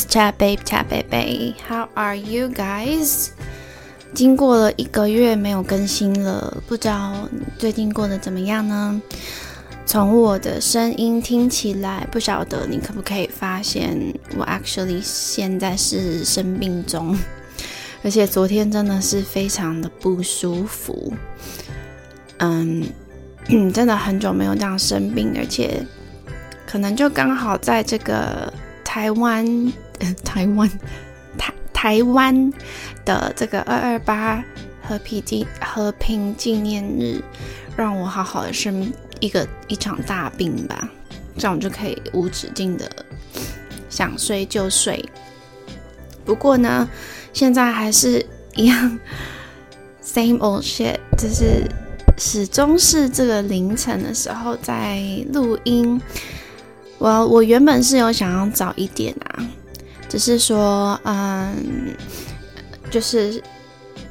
What's up, babe? How are you guys? 经过了一个月没有更新了，不知道最近过得怎么样呢？从我的声音听起来，不晓得你可不可以发现，我 actually 现在是生病中，而且昨天真的是非常的不舒服。真的很久没有这样生病，而且可能就刚好在这个台湾的这个228和平纪念日，让我好好的生一场大病吧，这样我就可以无止境的想睡就睡。不过呢，现在还是一样 same old shit， 就是始终是这个凌晨的时候在录音。我原本是有想要早一点啊，只是说就是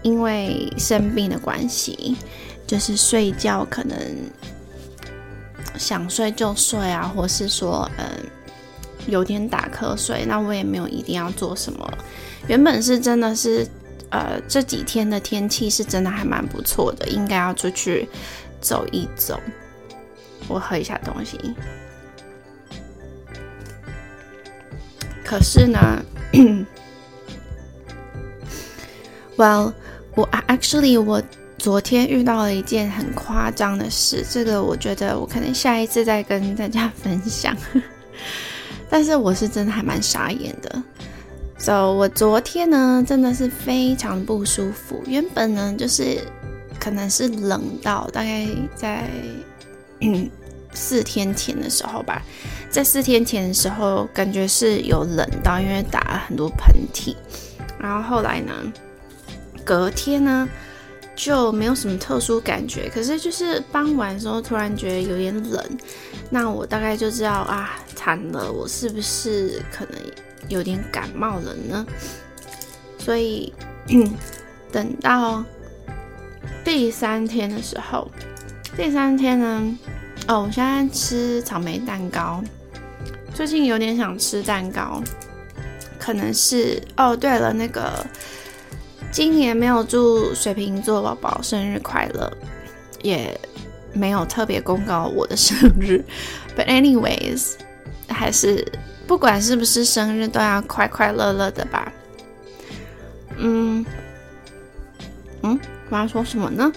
因为生病的关系，就是睡觉可能想睡就睡啊，或是说有点打瞌睡，那我也没有一定要做什么。原本是真的是这几天的天气是真的还蛮不错的，应该要出去走一走。我喝一下东西。可是呢，Well， 我昨天遇到了一件很夸张的事，这个我觉得我可能下一次再跟大家分享。但是我是真的还蛮傻眼的。So， 我昨天呢真的是非常不舒服，原本呢就是可能是冷到大概在4天前的时候吧，在4天前的时候感觉是有冷到，因为打了很多喷嚏，然后后来呢隔天呢就没有什么特殊感觉，可是就是傍晚的时候突然觉得有点冷，那我大概就知道啊，惨了，我是不是可能有点感冒了呢？所以等到第3天的时候，第3天呢，我现在吃草莓蛋糕，最近有点想吃蛋糕，可能是对了，那个今年没有祝水瓶座宝宝生日快乐，也没有特别公告我的生日 ，But anyways， 还是不管是不是生日都要快快乐乐的吧。我要说什么呢？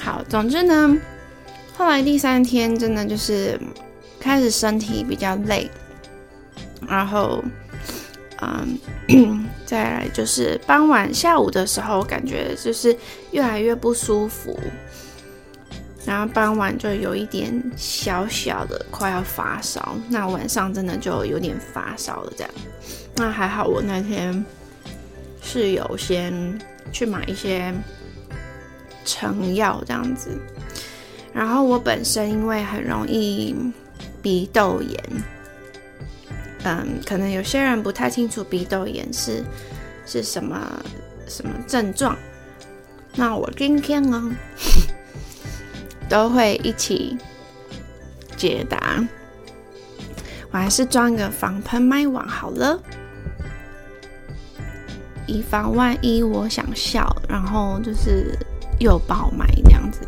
好，总之呢。后来第3天真的就是开始身体比较累，然后再来就是傍晚下午的时候感觉就是越来越不舒服，然后傍晚就有一点小小的快要发烧，那晚上真的就有点发烧了这样。那还好我那天是有先去买一些成药这样子，然后我本身因为很容易鼻窦炎，可能有些人不太清楚鼻窦炎是什么症状，那我今天呢都会一起解答。我还是装一个防喷麦网好了，以防万一我想笑，然后就是又爆麦这样子。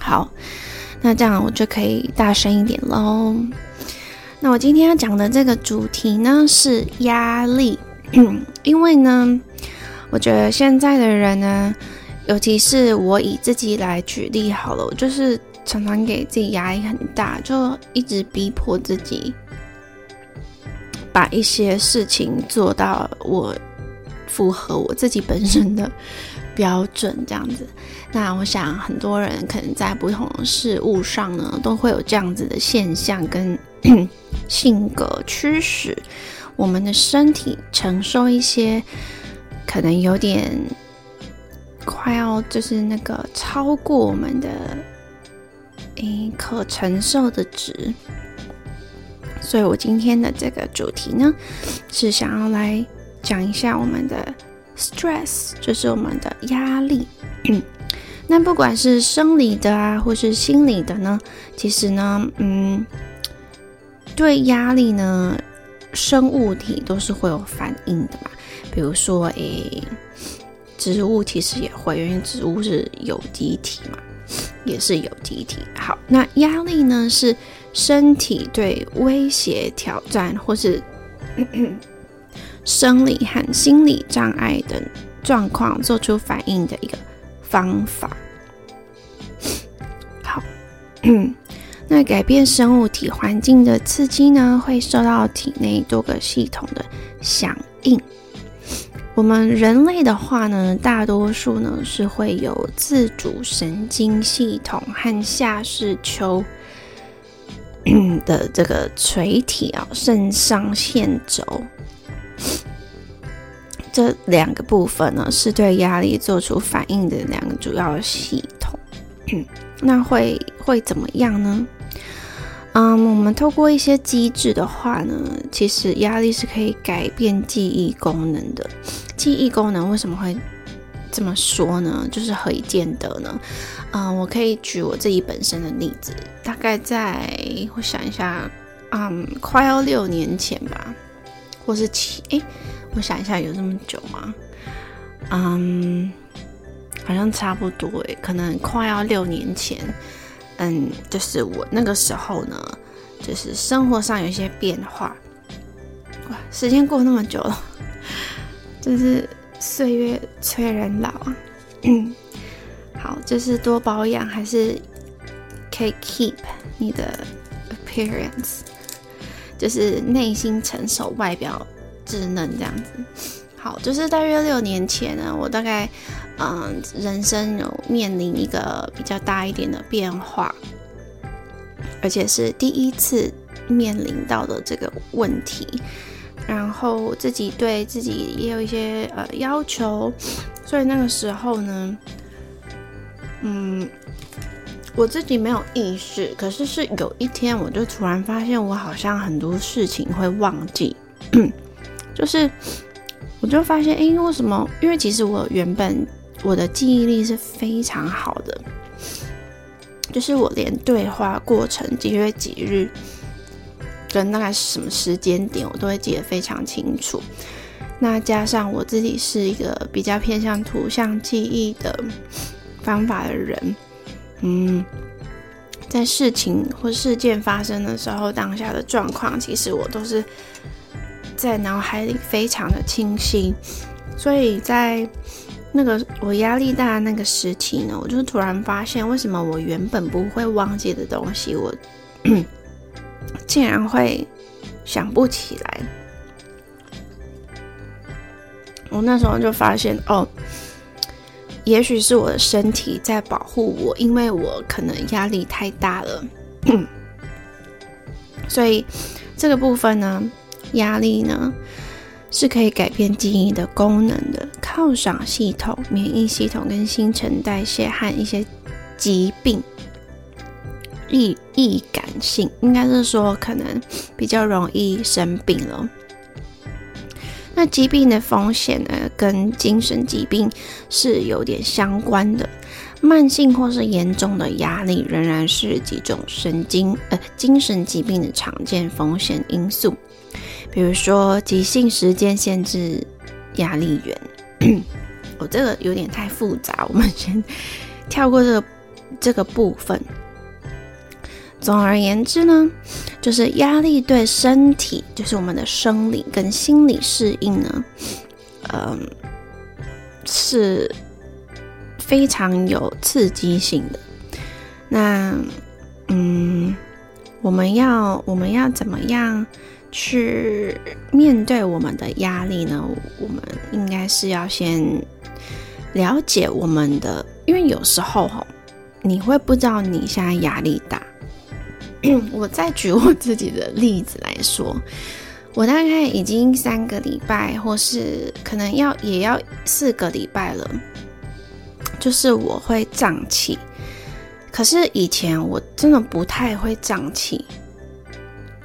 好，那这样我就可以大声一点咯。那我今天要讲的这个主题呢是压力因为呢我觉得现在的人呢，尤其是我以自己来举例好了，我就是常常给自己压力很大，就一直逼迫自己把一些事情做到我符合我自己本身的标准这样子。那我想很多人可能在不同的事物上呢都会有这样子的现象跟性格驱使我们的身体承受一些可能有点快要就是那个超过我们的可承受的值。所以我今天的这个主题呢是想要来讲一下我们的stress， 就是我们的压力那不管是生理的啊或是心理的呢，其实呢对压力呢生物体都是会有反应的嘛，比如说植物其实也会，因为植物是有机体嘛，也是有机体。好，那压力呢是身体对威胁、挑战或是生理和心理障碍等状况做出反应的一个方法。好，那改变生物体环境的刺激呢，会受到体内多个系统的响应。我们人类的话呢，大多数呢是会有自主神经系统和下视丘的这个垂体啊、肾上腺轴。这两个部分呢，是对压力做出反应的两个主要系统。那会怎么样呢？我们透过一些机制的话呢，其实压力是可以改变记忆功能的。记忆功能为什么会这么说呢？就是何以见得呢？我可以举我自己本身的例子，大概在我想一下，快要6年前吧，或是7，我想一下有这么久吗？好像差不多可能快要6年前。就是我那个时候呢，就是生活上有一些变化。哇，时间过那么久了，就是岁月催人老啊。好，就是多保养还是可以 keep 你的 appearance， 就是内心成熟，外表稚嫩这样子。好，就是大约6年前呢，我大概人生有面临一个比较大一点的变化，而且是第一次面临到的这个问题，然后自己对自己也有一些要求，所以那个时候呢，我自己没有意识，可是是有一天我就突然发现我好像很多事情会忘记，就是我就发现，为什么？因为其实我原本我的记忆力是非常好的，就是我连对话过程几月几日跟大概什么时间点，我都会记得非常清楚。那加上我自己是一个比较偏向图像记忆的方法的人，在事情或事件发生的时候，当下的状况，其实我都是在脑海里非常的清晰，所以在那个我压力大的那个时期呢，我就突然发现，为什么我原本不会忘记的东西，我竟然会想不起来。我那时候就发现，也许是我的身体在保护我，因为我可能压力太大了，所以这个部分呢，压力呢是可以改变记忆的功能的，犒赏系统、免疫系统跟新陈代谢和一些疾病易感性，应该是说可能比较容易生病了。那疾病的风险呢，跟精神疾病是有点相关的。慢性或是严重的压力仍然是几种精神疾病的常见风险因素，比如说急性时间限制压力源。这个有点太复杂，我们先跳过这个部分。总而言之呢，就是压力对身体，就是我们的生理跟心理适应呢，是非常有刺激性的。那我们要怎么样去面对我们的压力呢？我们应该是要先了解我们的，因为有时候你会不知道你现在压力大。我再举我自己的例子来说，我大概已经3个礼拜，或是可能也要4个礼拜了，就是我会胀气。可是以前我真的不太会胀气，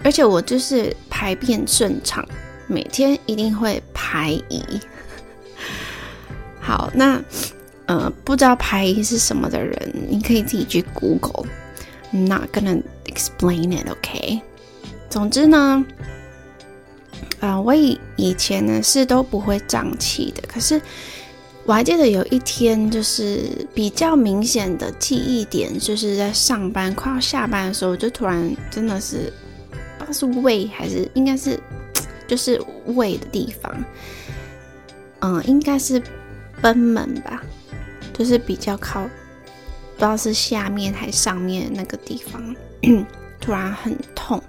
而且我就是排便顺畅，每天一定会排遗。好，那不知道排遗是什么的人，你可以自己去 Google。I'm not gonna explain it, OK？ 总之呢，我以前呢是都不会胀气的，可是我还记得有一天就是比较明显的记忆点，就是在上班快要下班的时候，我就突然真的是不知道是胃还是应该是就是胃的地方，应该是贲门吧，就是比较靠不知道是下面还上面那个地方突然很痛，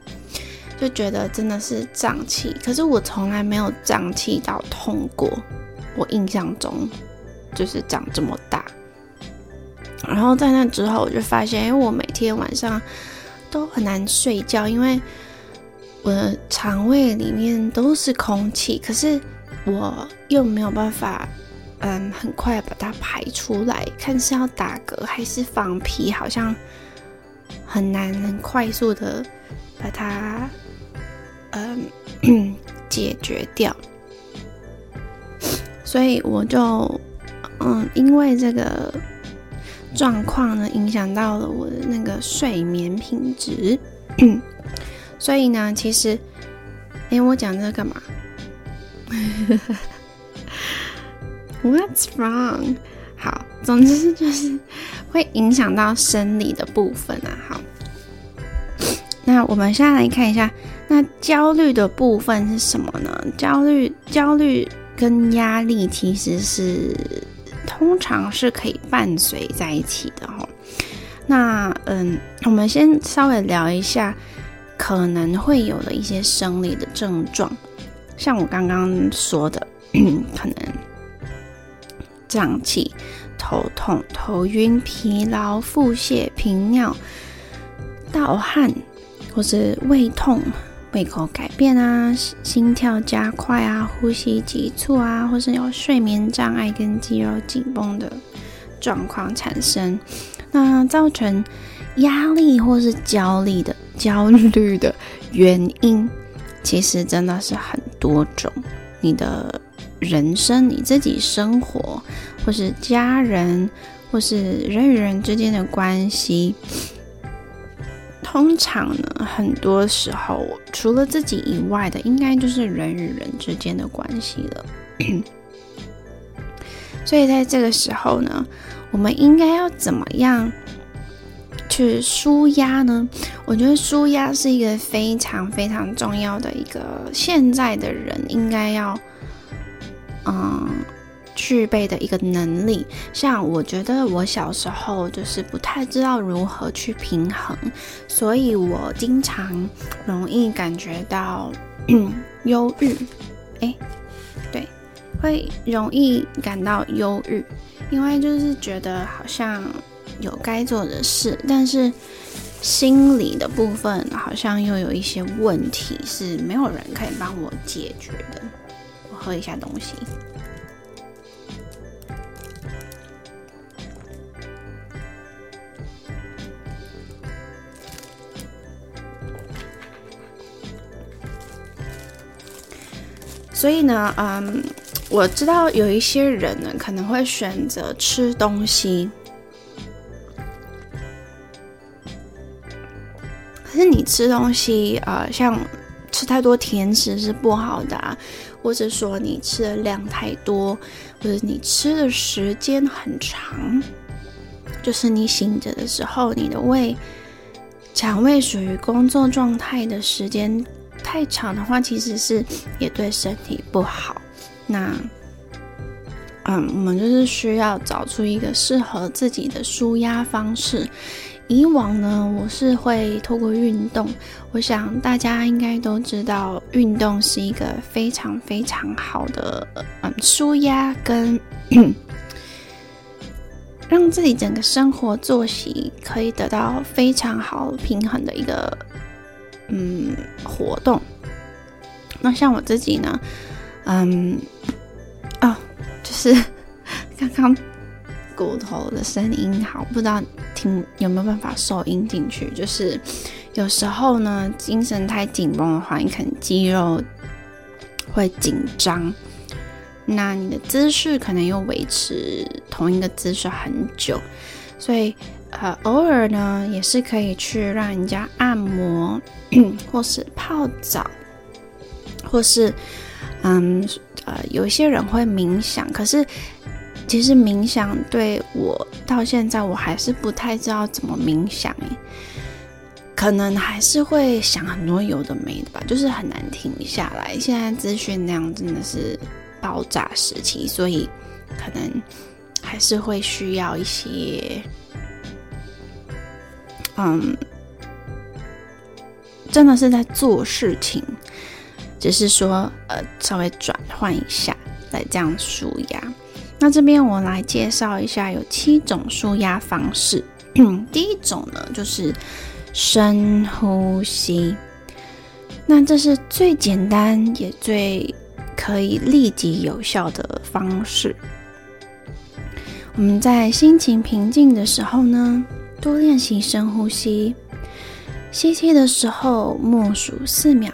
就觉得真的是胀气，可是我从来没有胀气到痛过，我印象中就是长这么大。然后在那之后我就发现，因为我每天晚上都很难睡觉，因为我的肠胃里面都是空气，可是我又没有办法很快把它排出来，看是要打嗝还是放屁，好像很难很快速的把它解决掉。所以我就因为这个状况呢，影响到了我的那个睡眠品质所以呢，其实我讲这个干嘛What's wrong？ 好，总之就是会影响到生理的部分啊。好，那我们现在来看一下，那焦虑的部分是什么呢？焦虑跟压力其实是通常是可以伴随在一起的哦。那我们先稍微聊一下可能会有的一些生理的症状，像我刚刚说的，可能胀气、头痛、头晕、疲劳、腹泻、频尿、盗汗，或是胃痛、胃口改变啊，心跳加快啊，呼吸急促啊，或是有睡眠障碍跟肌肉紧绷的状况产生，那造成压力或是焦虑的原因其实真的是很多种，你的人生、你自己生活，或是家人，或是人与人之间的关系。通常呢，很多时候除了自己以外的，应该就是人与人之间的关系了所以在这个时候呢，我们应该要怎么样去抒压呢？我觉得抒压是一个非常非常重要的一个现在的人应该要具备的一个能力。像我觉得我小时候就是不太知道如何去平衡，所以我经常容易感觉到忧郁对，会容易感到忧郁，因为就是觉得好像有该做的事，但是心理的部分好像又有一些问题是没有人可以帮我解决的。我喝一下东西。所以呢，我知道有一些人呢可能会选择吃东西，可是你吃东西像吃太多甜食是不好的啊，或者说你吃的量太多，或者你吃的时间很长，就是你醒着的时候，你的肠胃属于工作状态的时间太长的话，其实是也对身体不好。那我们就是需要找出一个适合自己的抒压方式。以往呢，我是会透过运动，我想大家应该都知道运动是一个非常非常好的抒压跟让自己整个生活作息可以得到非常好平衡的一个活动。那像我自己呢，就是刚刚骨头的声音，好，不知道听有没有办法收音进去。就是有时候呢，精神太紧绷的话，你可能肌肉会紧张，那你的姿势可能又维持同一个姿势很久，所以偶尔呢也是可以去让人家按摩或是泡澡，或是有一些人会冥想，可是其实冥想对我到现在我还是不太知道怎么冥想，可能还是会想很多有的没的吧，就是很难停下来。现在资讯量真的是爆炸时期，所以可能还是会需要一些真的是在做事情，只是说稍微转换一下来这样舒压。那这边我来介绍一下有7种舒压方式。第一种呢就是深呼吸，那这是最简单也最可以立即有效的方式。我们在心情平静的时候呢，多练习深呼吸，吸气的时候默数4秒。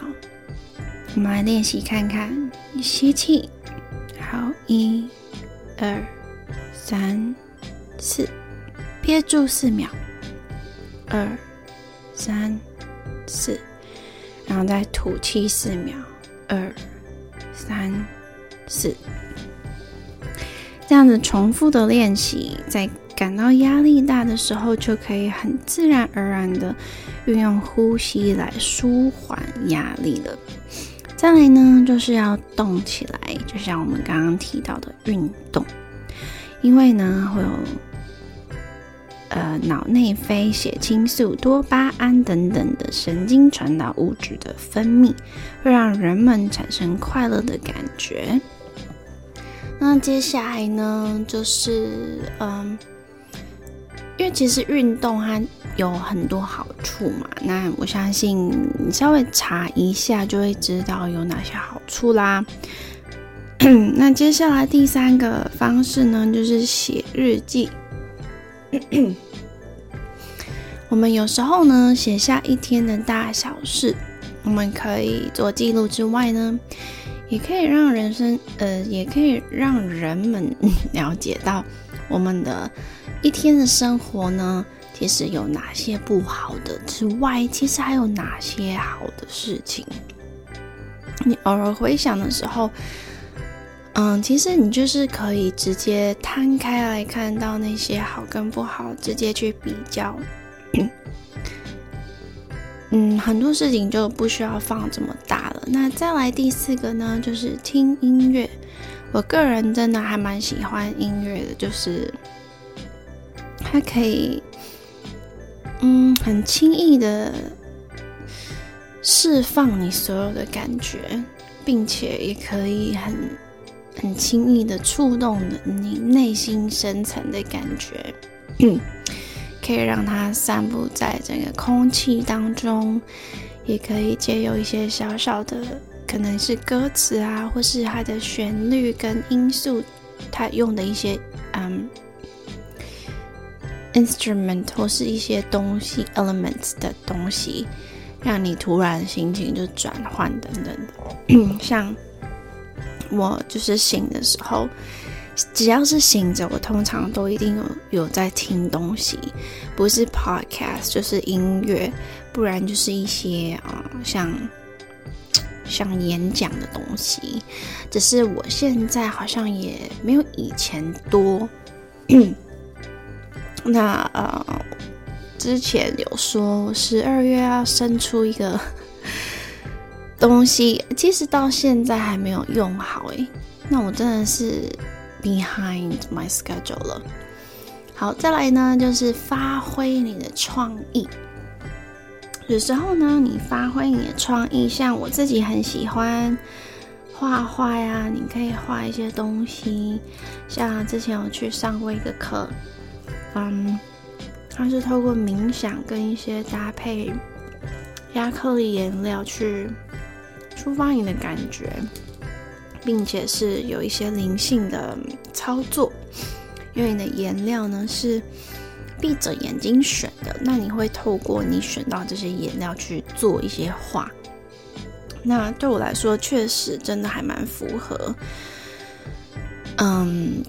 我们来练习看看，吸气，好，1、2、3、4，憋住4秒，2、3、4，然后再吐气4秒，2、3、4，这样子重复的练习，在感到压力大的时候，就可以很自然而然的运用呼吸来舒缓压力了。再来呢，就是要动起来，就像我们刚刚提到的运动，因为呢会有脑内啡、血清素、多巴胺等等的神经传导物质的分泌，会让人们产生快乐的感觉。那接下来呢，就是因为其实运动它有很多好处嘛，那我相信你稍微查一下就会知道有哪些好处啦。那接下来第3个方式呢，就是写日记。我们有时候呢写下一天的大小事，我们可以做记录之外呢，也可以让人们了解到我们的一天的生活呢，其实有哪些不好的之外，其实还有哪些好的事情。你偶尔回想的时候，其实你就是可以直接摊开来看到那些好跟不好，直接去比较。很多事情就不需要放这么大了。那再来第4个呢，就是听音乐。我个人真的还蛮喜欢音乐的，就是它可以很轻易的释放你所有的感觉，并且也可以很轻易的触动你内心深层的感觉。可以让它散布在整个空气当中，也可以借由一些小小的，可能是歌词啊，或是它的旋律跟音素，它用的一些instrument 或是一些东西 elements 的东西，让你突然心情就转换等等的。像我就是醒的时候，只要是醒着，我通常都一定有在听东西，不是 podcast 就是音乐，不然就是一些像演讲的东西。只是我现在好像也没有以前多。那之前有说12月要生出一个东西，其实到现在还没有用好那我真的是 behind my schedule 了。好，再来呢就是发挥你的创意。有时候呢，你发挥你的创意，像我自己很喜欢画画呀，你可以画一些东西。像之前我去上过一个课，它是透过冥想跟一些搭配亚克力颜料去抒发你的感觉，并且是有一些灵性的操作，因为你的颜料呢是闭着眼睛选的，那你会透过你选到这些颜料去做一些画。那对我来说，确实真的还蛮符合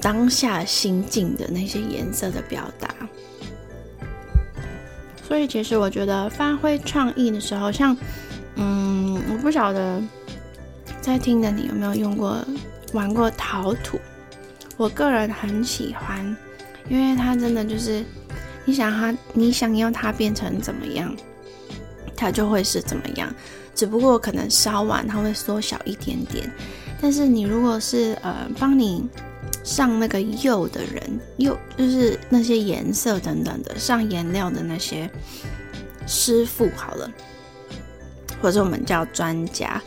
当下心境的那些颜色的表达。所以其实我觉得发挥创意的时候，像我不晓得在听的你有没有用过玩过陶土？我个人很喜欢，因为它真的就是你想要它变成怎么样，它就会是怎么样，只不过可能烧完它会缩小一点点。但是你如果是帮你上那个釉的人，釉就是那些颜色等等的上颜料的那些师傅好了，或者我们叫专家，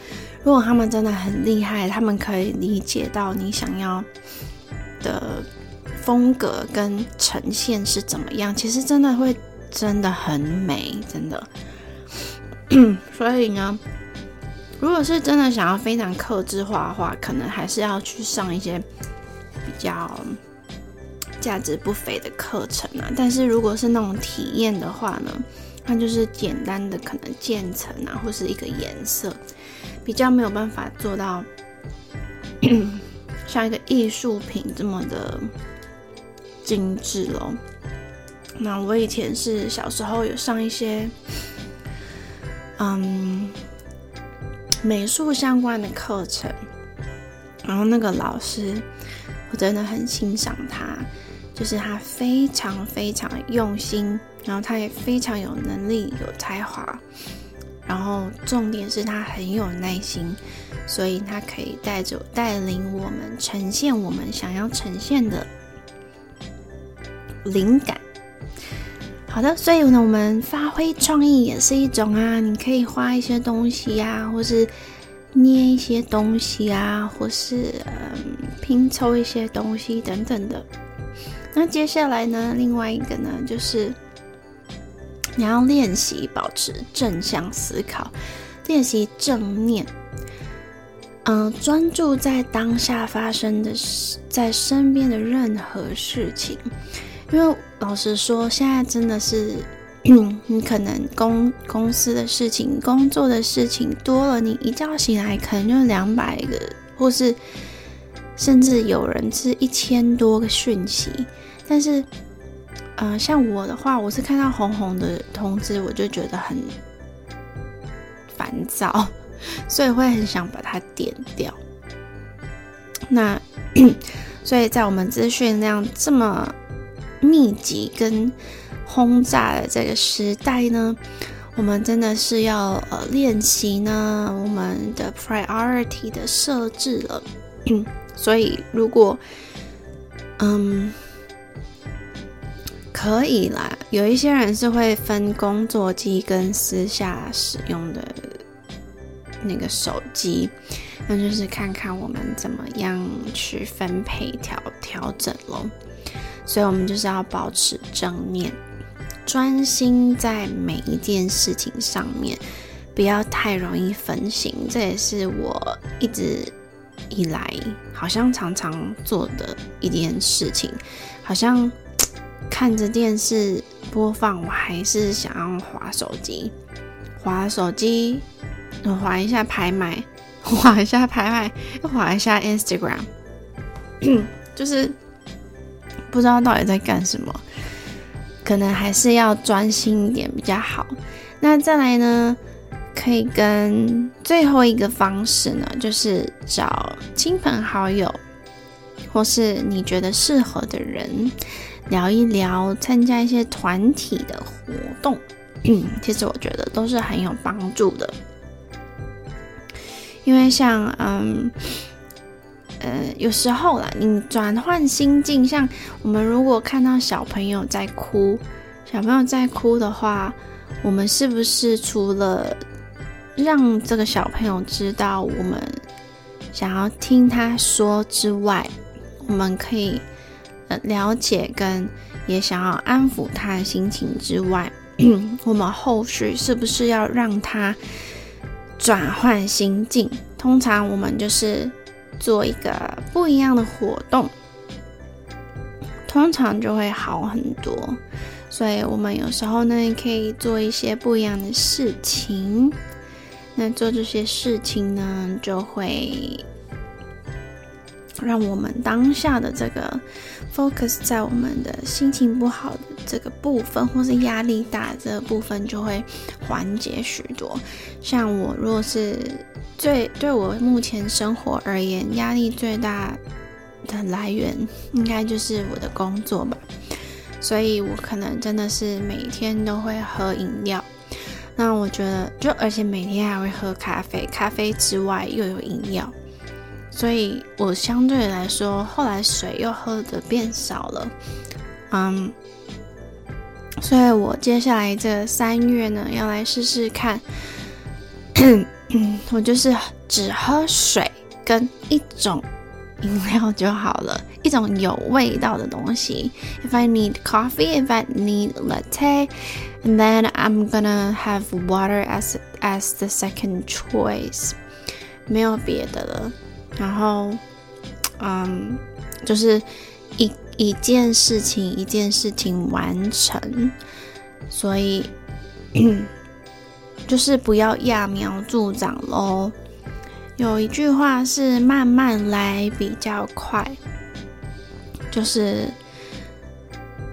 如果他们真的很厉害，他们可以理解到你想要的风格跟呈现是怎么样，其实真的会真的很美，真的。所以呢，如果是真的想要非常客制化的话，可能还是要去上一些比较价值不菲的课程啊。但是如果是那种体验的话呢，它就是简单的可能渐层啊，或是一个颜色，比较没有办法做到像一个艺术品这么的精致咯。那我以前是小时候有上一些美术相关的课程，然后那个老师我真的很欣赏他，就是他非常非常用心，然后他也非常有能力有才华，然后重点是他很有耐心，所以他可以带领我们呈现我们想要呈现的灵感。好的，所以呢，我们发挥创意也是一种啊，你可以画一些东西啊，或是捏一些东西啊，或是拼凑一些东西等等的。那接下来呢，另外一个呢，就是你要练习保持正向思考，练习正念，专注在当下发生的在身边的任何事情。因为老实说，现在真的是你可能公司的事情、工作的事情多了，你一觉醒来可能就200个，或是甚至有人是1000多个讯息。但是像我的话，我是看到红红的通知我就觉得很烦躁，所以会很想把它点掉。那所以在我们资讯量这么密集跟轰炸的这个时代呢，我们真的是要练习呢我们的 priority 的设置了。所以如果可以啦，有一些人是会分工作机跟私下使用的那个手机，那就是看看我们怎么样去分配调整咯。所以我们就是要保持正念，专心在每一件事情上面，不要太容易分心，这也是我一直以来好像常常做的一件事情。好像看着电视播放，我还是想要滑手机，滑一下拍卖，又滑一下 Instagram 就是不知道到底在干什么，可能还是要专心一点比较好。那再来呢，可以跟最后一个方式呢，就是找亲朋好友或是你觉得适合的人聊一聊，参加一些团体的活动。其实我觉得都是很有帮助的，因为像有时候啦，你转换心境，像我们如果看到小朋友在哭的话，我们是不是除了让这个小朋友知道我们想要听他说之外，我们可以了解跟也想要安抚他的心情之外，我们后续是不是要让他转换心境？通常我们就是做一个不一样的活动，通常就会好很多。所以我们有时候呢，可以做一些不一样的事情，那做这些事情呢，就会让我们当下的这个 focus 在我们的心情不好的这个部分，或是压力大的这个部分就会缓解许多。像我若是对我目前生活而言，压力最大的来源应该就是我的工作吧，所以我可能真的是每天都会喝饮料。那我觉得而且每天还会喝咖啡，咖啡之外又有饮料，所以我相对来说后来水又喝的变少了。所以我接下来这3月呢，要来试试看我就是只喝水跟一种饮料就好了，一种有味道的东西。 If I need coffee, if I need latte, and then I'm gonna have water as the second choice, 没有别的了。然后就是一件事情完成，所以就是不要揠苗助长咯。有一句话是慢慢来比较快，就是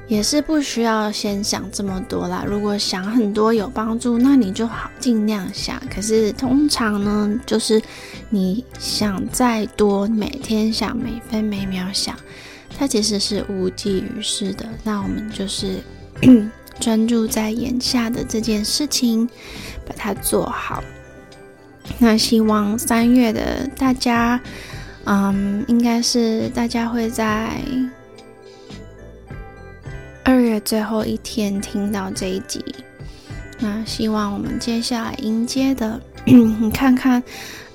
也是不需要先想这么多啦，如果想很多有帮助，那你就好尽量想。可是通常呢，就是你想再多，每天想，每分每秒想，它其实是无济于事的。那我们就是专注在眼下的这件事情，把它做好。那希望3月的大家应该是大家会在2月最后一天听到这一集。那希望我们接下来迎接的你看看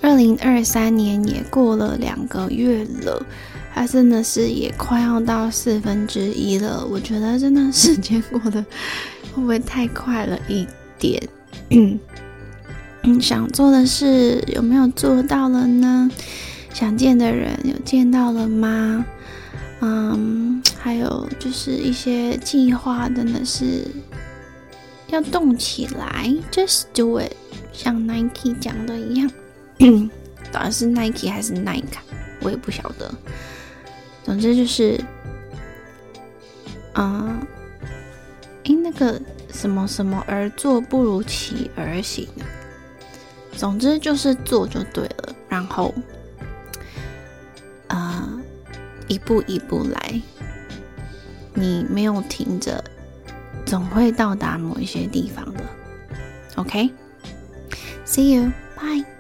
2023年也过了2个月了，它真的是也快要到1/4了。我觉得真的时间过得会不会太快了一点想做的事有没有做到了呢？想见的人有见到了吗？还有就是一些计划真的是要动起来 ，just do it， 像 Nike 讲的一样，到底是 Nike 还是 Nike， 我也不晓得。总之就是，那个什么什么而做不如其而行啊。总之就是做就对了，然后一步一步来，你没有停着，总会到达某一些地方的。OK，See you，bye。